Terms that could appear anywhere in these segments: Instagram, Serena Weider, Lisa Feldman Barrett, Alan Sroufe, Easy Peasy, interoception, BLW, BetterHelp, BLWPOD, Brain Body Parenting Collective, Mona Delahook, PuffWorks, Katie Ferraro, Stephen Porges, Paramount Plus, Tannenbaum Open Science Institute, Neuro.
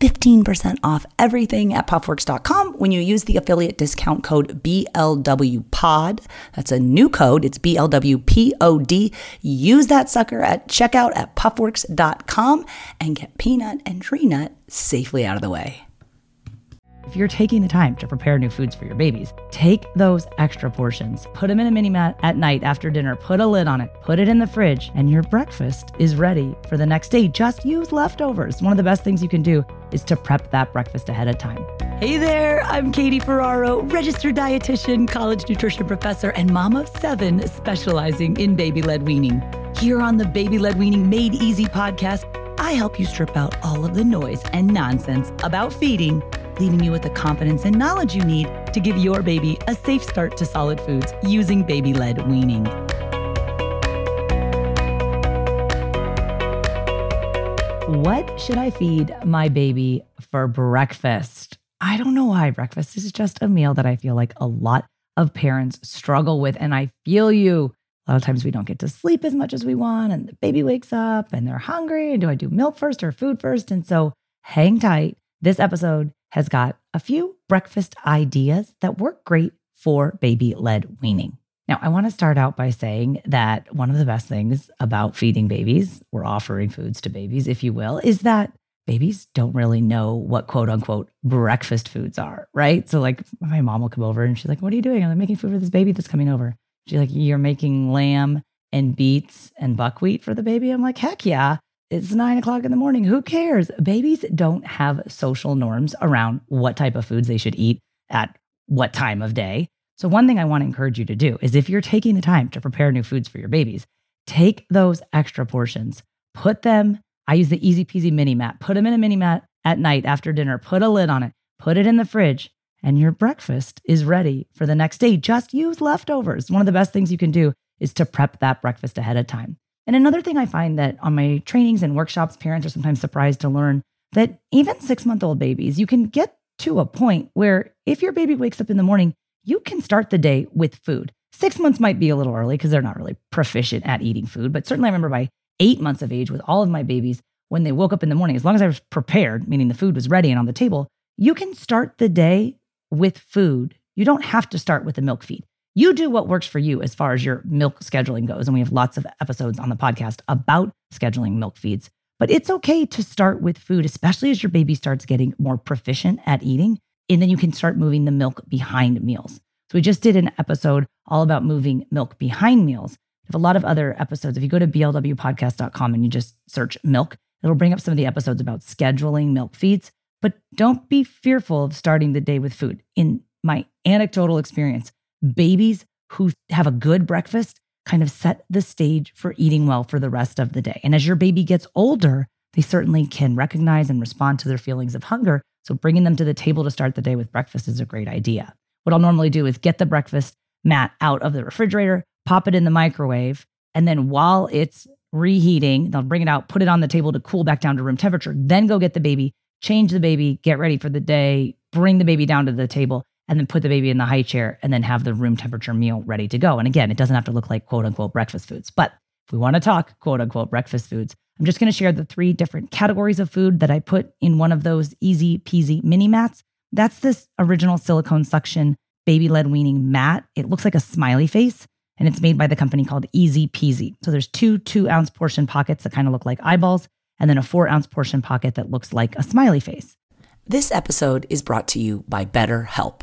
15% off everything at puffworks.com when you use the affiliate discount code BLWPOD. That's a new code. It's BLWPOD. Use that sucker at checkout at puffworks.com and get peanut and tree nut safely out of the way. If you're taking the time to prepare new foods for your babies, take those extra portions, put them in a mini mat at night after dinner, put a lid on it, put it in the fridge, and your breakfast is ready for the next day. Just use leftovers. One of the best things you can do is to prep that breakfast ahead of time. Hey there, I'm Katie Ferraro, registered dietitian, college nutrition professor, and mom of 7 specializing in baby-led weaning. Here on the Baby Led Weaning Made Easy podcast, I help you strip out all of the noise and nonsense about feeding, leaving you with the confidence and knowledge you need to give your baby a safe start to solid foods using baby-led weaning. What should I feed my baby for breakfast? I don't know why breakfast is just a meal that I feel like a lot of parents struggle with, and I feel you. A lot of times we don't get to sleep as much as we want, and the baby wakes up and they're hungry, and do I do milk first or food first? And so hang tight. This episode has got a few breakfast ideas that work great for baby-led weaning. Now, I want to start out by saying that one of the best things about feeding babies, or offering foods to babies, if you will, is that babies don't really know what quote-unquote breakfast foods are, right? So like my mom will come over and she's like, what are you doing? I'm making food for this baby that's coming over. She's like, you're making lamb and beets and buckwheat for the baby? I'm like, heck yeah. It's 9:00 in the morning. Who cares? Babies don't have social norms around what type of foods they should eat at what time of day. So one thing I want to encourage you to do is, if you're taking the time to prepare new foods for your babies, take those extra portions, put them, I use the Easy Peasy mini mat, put them in a mini mat at night after dinner, put a lid on it, put it in the fridge, and your breakfast is ready for the next day. Just use leftovers. One of the best things you can do is to prep that breakfast ahead of time. And another thing I find that on my trainings and workshops, parents are sometimes surprised to learn that even 6-month-old babies, you can get to a point where if your baby wakes up in the morning, you can start the day with food. 6 months might be a little early because they're not really proficient at eating food. But certainly I remember by 8 months of age with all of my babies, when they woke up in the morning, as long as I was prepared, meaning the food was ready and on the table, you can start the day with food. You don't have to start with a milk feed. You do what works for you as far as your milk scheduling goes. And we have lots of episodes on the podcast about scheduling milk feeds. But it's okay to start with food, especially as your baby starts getting more proficient at eating. And then you can start moving the milk behind meals. So we just did an episode all about moving milk behind meals. We have a lot of other episodes. If you go to blwpodcast.com and you just search milk, it'll bring up some of the episodes about scheduling milk feeds. But don't be fearful of starting the day with food. In my anecdotal experience, babies who have a good breakfast kind of set the stage for eating well for the rest of the day. And as your baby gets older, they certainly can recognize and respond to their feelings of hunger. So bringing them to the table to start the day with breakfast is a great idea. What I'll normally do is get the breakfast mat out of the refrigerator, pop it in the microwave, and then while it's reheating, they'll bring it out, put it on the table to cool back down to room temperature, then go get the baby, change the baby, get ready for the day, bring the baby down to the table, and then put the baby in the high chair and then have the room temperature meal ready to go. And again, it doesn't have to look like quote unquote breakfast foods. But if we want to talk quote unquote breakfast foods, I'm just going to share the three different categories of food that I put in one of those Easy Peasy mini mats. That's this original silicone suction Baby Led Weaning mat. It looks like a smiley face and it's made by the company called Easy Peasy. So there's two 2-ounce portion pockets that kind of look like eyeballs and then a 4-ounce portion pocket that looks like a smiley face. This episode is brought to you by BetterHelp.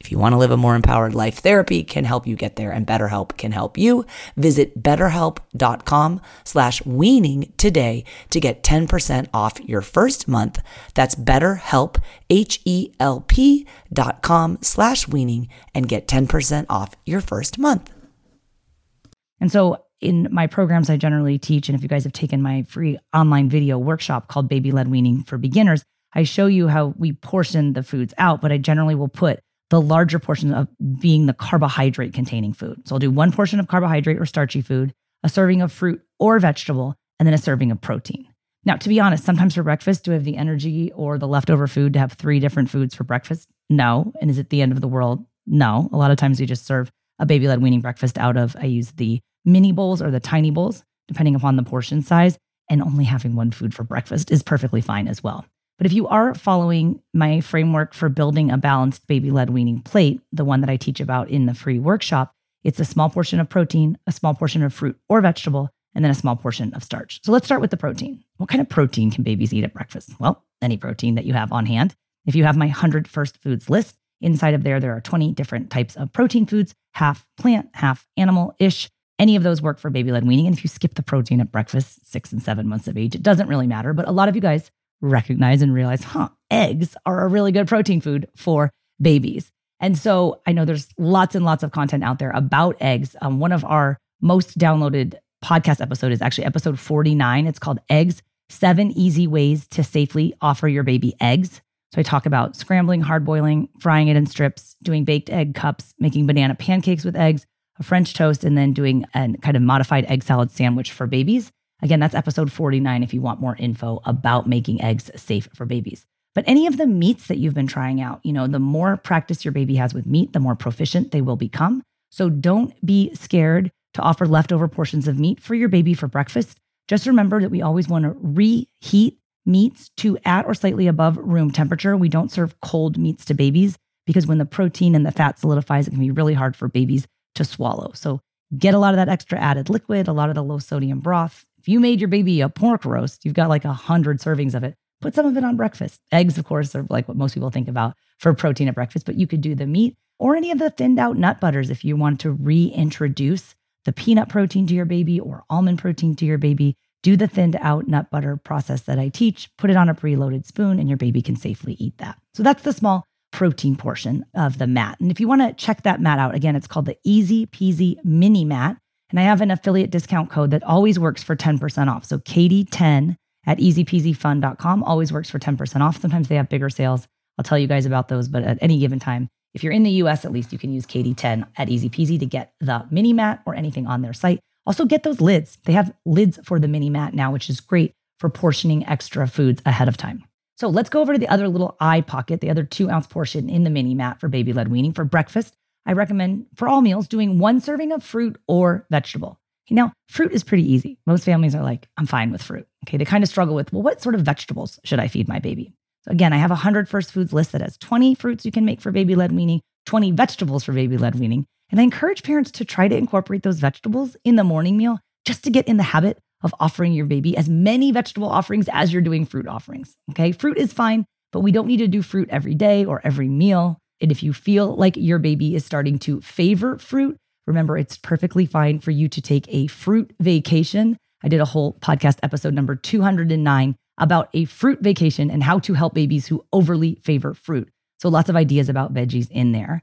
If you want to live a more empowered life, therapy can help you get there, and BetterHelp can help you. Visit BetterHelp.com/weaning today to get 10% off your first month. That's BetterHelp, HELP.com/weaning, and get 10% off your first month. And so in my programs, I generally teach, and if you guys have taken my free online video workshop called Baby Led Weaning for Beginners, I show you how we portion the foods out, but I generally will put the larger portion of being the carbohydrate containing food. So I'll do one portion of carbohydrate or starchy food, a serving of fruit or vegetable, and then a serving of protein. Now, to be honest, sometimes for breakfast, do I have the energy or the leftover food to have 3 different foods for breakfast? No. And is it the end of the world? No. A lot of times we just serve a Baby Led Weaning breakfast out of, I use the mini bowls or the tiny bowls, depending upon the portion size, and only having 1 food for breakfast is perfectly fine as well. But if you are following my framework for building a balanced baby-led weaning plate, the one that I teach about in the free workshop, it's a small portion of protein, a small portion of fruit or vegetable, and then a small portion of starch. So let's start with the protein. What kind of protein can babies eat at breakfast? Well, any protein that you have on hand. If you have my 100 first foods list, inside of there are 20 different types of protein foods, half plant, half animal-ish. Any of those work for baby-led weaning. And if you skip the protein at breakfast, 6 and 7 months of age, it doesn't really matter. But a lot of you guys recognize and realize, eggs are a really good protein food for babies. And so I know there's lots and lots of content out there about eggs. One of our most downloaded podcast episode is actually episode 49. It's called Eggs, 7 Easy Ways to Safely Offer Your Baby Eggs. So I talk about scrambling, hard boiling, frying it in strips, doing baked egg cups, making banana pancakes with eggs, a French toast, and then doing a kind of modified egg salad sandwich for babies. Again, that's episode 49 if you want more info about making eggs safe for babies. But any of the meats that you've been trying out, the more practice your baby has with meat, the more proficient they will become. So don't be scared to offer leftover portions of meat for your baby for breakfast. Just remember that we always want to reheat meats to at or slightly above room temperature. We don't serve cold meats to babies because when the protein and the fat solidifies, it can be really hard for babies to swallow. So get a lot of that extra added liquid, a lot of the low sodium broth. If you made your baby a pork roast, you've got like 100 servings of it. Put some of it on breakfast. Eggs, of course, are like what most people think about for protein at breakfast, but you could do the meat or any of the thinned out nut butters if you want to reintroduce the peanut protein to your baby or almond protein to your baby. Do the thinned out nut butter process that I teach. Put it on a preloaded spoon and your baby can safely eat that. So that's the small protein portion of the mat. And if you want to check that mat out, again, it's called the Easy Peasy Mini Mat. And I have an affiliate discount code that always works for 10% off. So Katie10 at easypeasyfun.com always works for 10% off. Sometimes they have bigger sales. I'll tell you guys about those, but at any given time, if you're in the US, at least you can use Katie10 at easypeasy to get the mini mat or anything on their site. Also get those lids. They have lids for the mini mat now, which is great for portioning extra foods ahead of time. So let's go over to the other little eye pocket, the other 2-ounce portion in the mini mat for baby led weaning. For breakfast, I recommend for all meals doing 1 serving of fruit or vegetable. Now, fruit is pretty easy. Most families are like, I'm fine with fruit. Okay, they kind of struggle with, well, what sort of vegetables should I feed my baby? So again, I have a 100 first foods list that has 20 fruits you can make for baby led weaning, 20 vegetables for baby led weaning. And I encourage parents to try to incorporate those vegetables in the morning meal just to get in the habit of offering your baby as many vegetable offerings as you're doing fruit offerings. Okay, fruit is fine, but we don't need to do fruit every day or every meal. And if you feel like your baby is starting to favor fruit, remember it's perfectly fine for you to take a fruit vacation. I did a whole podcast episode number 209 about a fruit vacation and how to help babies who overly favor fruit. So lots of ideas about veggies in there.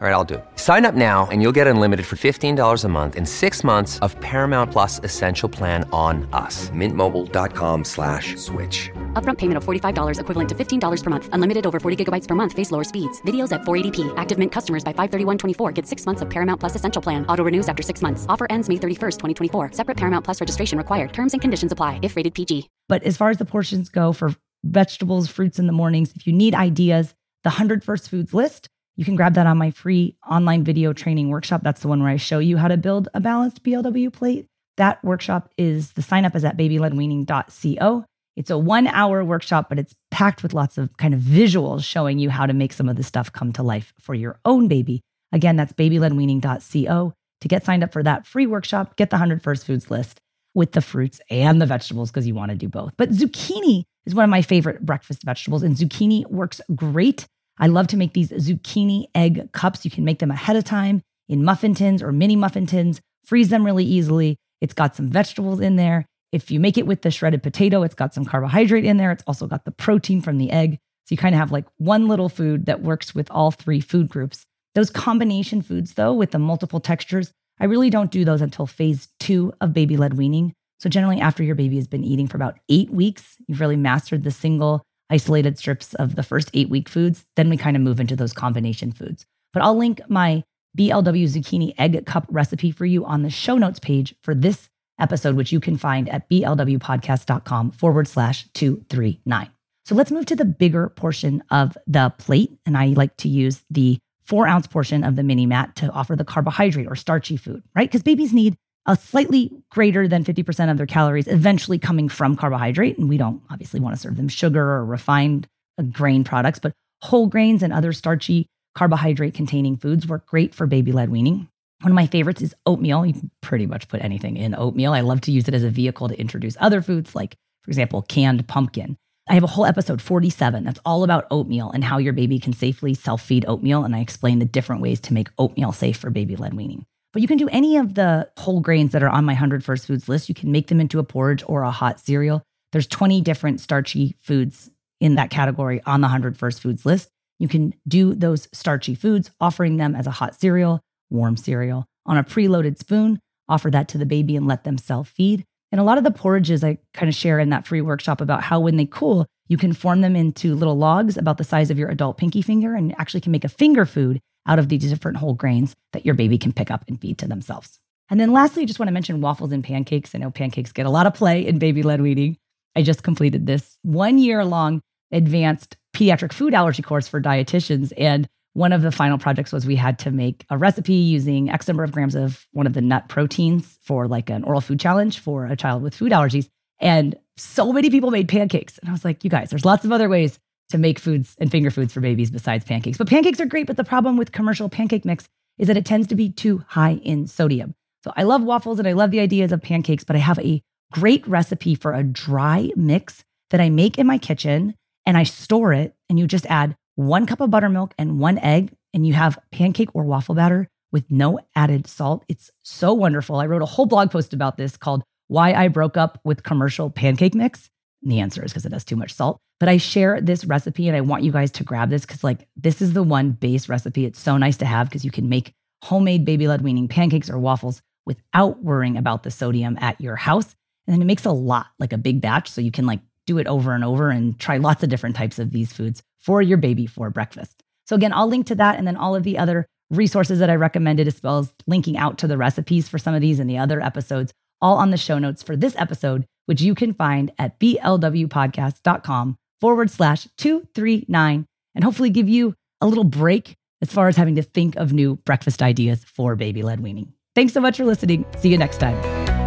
All right, I'll do it. Sign up now and you'll get unlimited for $15 a month and 6 months of Paramount Plus Essential Plan on us. MintMobile.com/switch. Upfront payment of $45 equivalent to $15 per month. Unlimited over 40 gigabytes per month. Face lower speeds. Videos at 480p. Active Mint customers by 531.24 get 6 months of Paramount Plus Essential Plan. Auto renews after 6 months. Offer ends May 31st, 2024. Separate Paramount Plus registration required. Terms and conditions apply if rated PG. But as far as the portions go for vegetables, fruits in the mornings, if you need ideas, the 100 First Foods list, you can grab that on my free online video training workshop. That's the one where I show you how to build a balanced BLW plate. That workshop is, the sign up is at babyledweaning.co. It's a 1-hour workshop, but it's packed with lots of kind of visuals showing you how to make some of this stuff come to life for your own baby. Again, that's babyledweaning.co to get signed up for that free workshop. Get the 100 First Foods list with the fruits and the vegetables because you want to do both. But zucchini is one of my favorite breakfast vegetables, and zucchini works great. I love to make these zucchini egg cups. You can make them ahead of time in muffin tins or mini muffin tins, freeze them really easily. It's got some vegetables in there. If you make it with the shredded potato, it's got some carbohydrate in there. It's also got the protein from the egg. So you kind of have like one little food that works with all three food groups. Those combination foods though, with the multiple textures, I really don't do those until phase 2 of baby led weaning. So generally after your baby has been eating for about 8 weeks, you've really mastered the single isolated strips of the first 8-week foods, then we kind of move into those combination foods. But I'll link my BLW zucchini egg cup recipe for you on the show notes page for this episode, which you can find at blwpodcast.com/239. So let's move to the bigger portion of the plate. And I like to use the 4-ounce portion of the mini mat to offer the carbohydrate or starchy food, right? Because babies need a slightly greater than 50% of their calories eventually coming from carbohydrate. And we don't obviously want to serve them sugar or refined grain products, but whole grains and other starchy carbohydrate-containing foods work great for baby-led weaning. One of my favorites is oatmeal. You can pretty much put anything in oatmeal. I love to use it as a vehicle to introduce other foods like, for example, canned pumpkin. I have a whole episode, 47, that's all about oatmeal and how your baby can safely self-feed oatmeal. And I explain the different ways to make oatmeal safe for baby-led weaning. But you can do any of the whole grains that are on my 100 First Foods list. You can make them into a porridge or a hot cereal. There's 20 different starchy foods in that category on the 100 First Foods list. You can do those starchy foods, offering them as a hot cereal, warm cereal, on a preloaded spoon, offer that to the baby and let them self-feed. And a lot of the porridges I kind of share in that free workshop about how when they cool, you can form them into little logs about the size of your adult pinky finger and actually can make a finger food out of these different whole grains that your baby can pick up and feed to themselves. And then lastly, I just want to mention waffles and pancakes. I know pancakes get a lot of play in baby-led weaning. I just completed this 1-year-long advanced pediatric food allergy course for dietitians. And one of the final projects was we had to make a recipe using X number of grams of one of the nut proteins for like an oral food challenge for a child with food allergies. And so many people made pancakes. And I was like, you guys, there's lots of other ways to make foods and finger foods for babies besides pancakes. But pancakes are great, but the problem with commercial pancake mix is that it tends to be too high in sodium. So I love waffles and I love the ideas of pancakes, but I have a great recipe for a dry mix that I make in my kitchen and I store it, and you just add 1 cup of buttermilk and 1 egg and you have pancake or waffle batter with no added salt. It's so wonderful. I wrote a whole blog post about this called Why I Broke Up with Commercial Pancake Mix. And the answer is because it has too much salt. But I share this recipe and I want you guys to grab this because like this is the one base recipe. It's so nice to have because you can make homemade baby-led weaning pancakes or waffles without worrying about the sodium at your house. And then it makes a lot, like a big batch. So you can like do it over and over and try lots of different types of these foods for your baby for breakfast. So again, I'll link to that and then all of the other resources that I recommended, as well as linking out to the recipes for some of these and the other episodes, all on the show notes for this episode, which you can find at blwpodcast.com/239, and hopefully give you a little break as far as having to think of new breakfast ideas for baby led weaning. Thanks so much for listening. See you next time.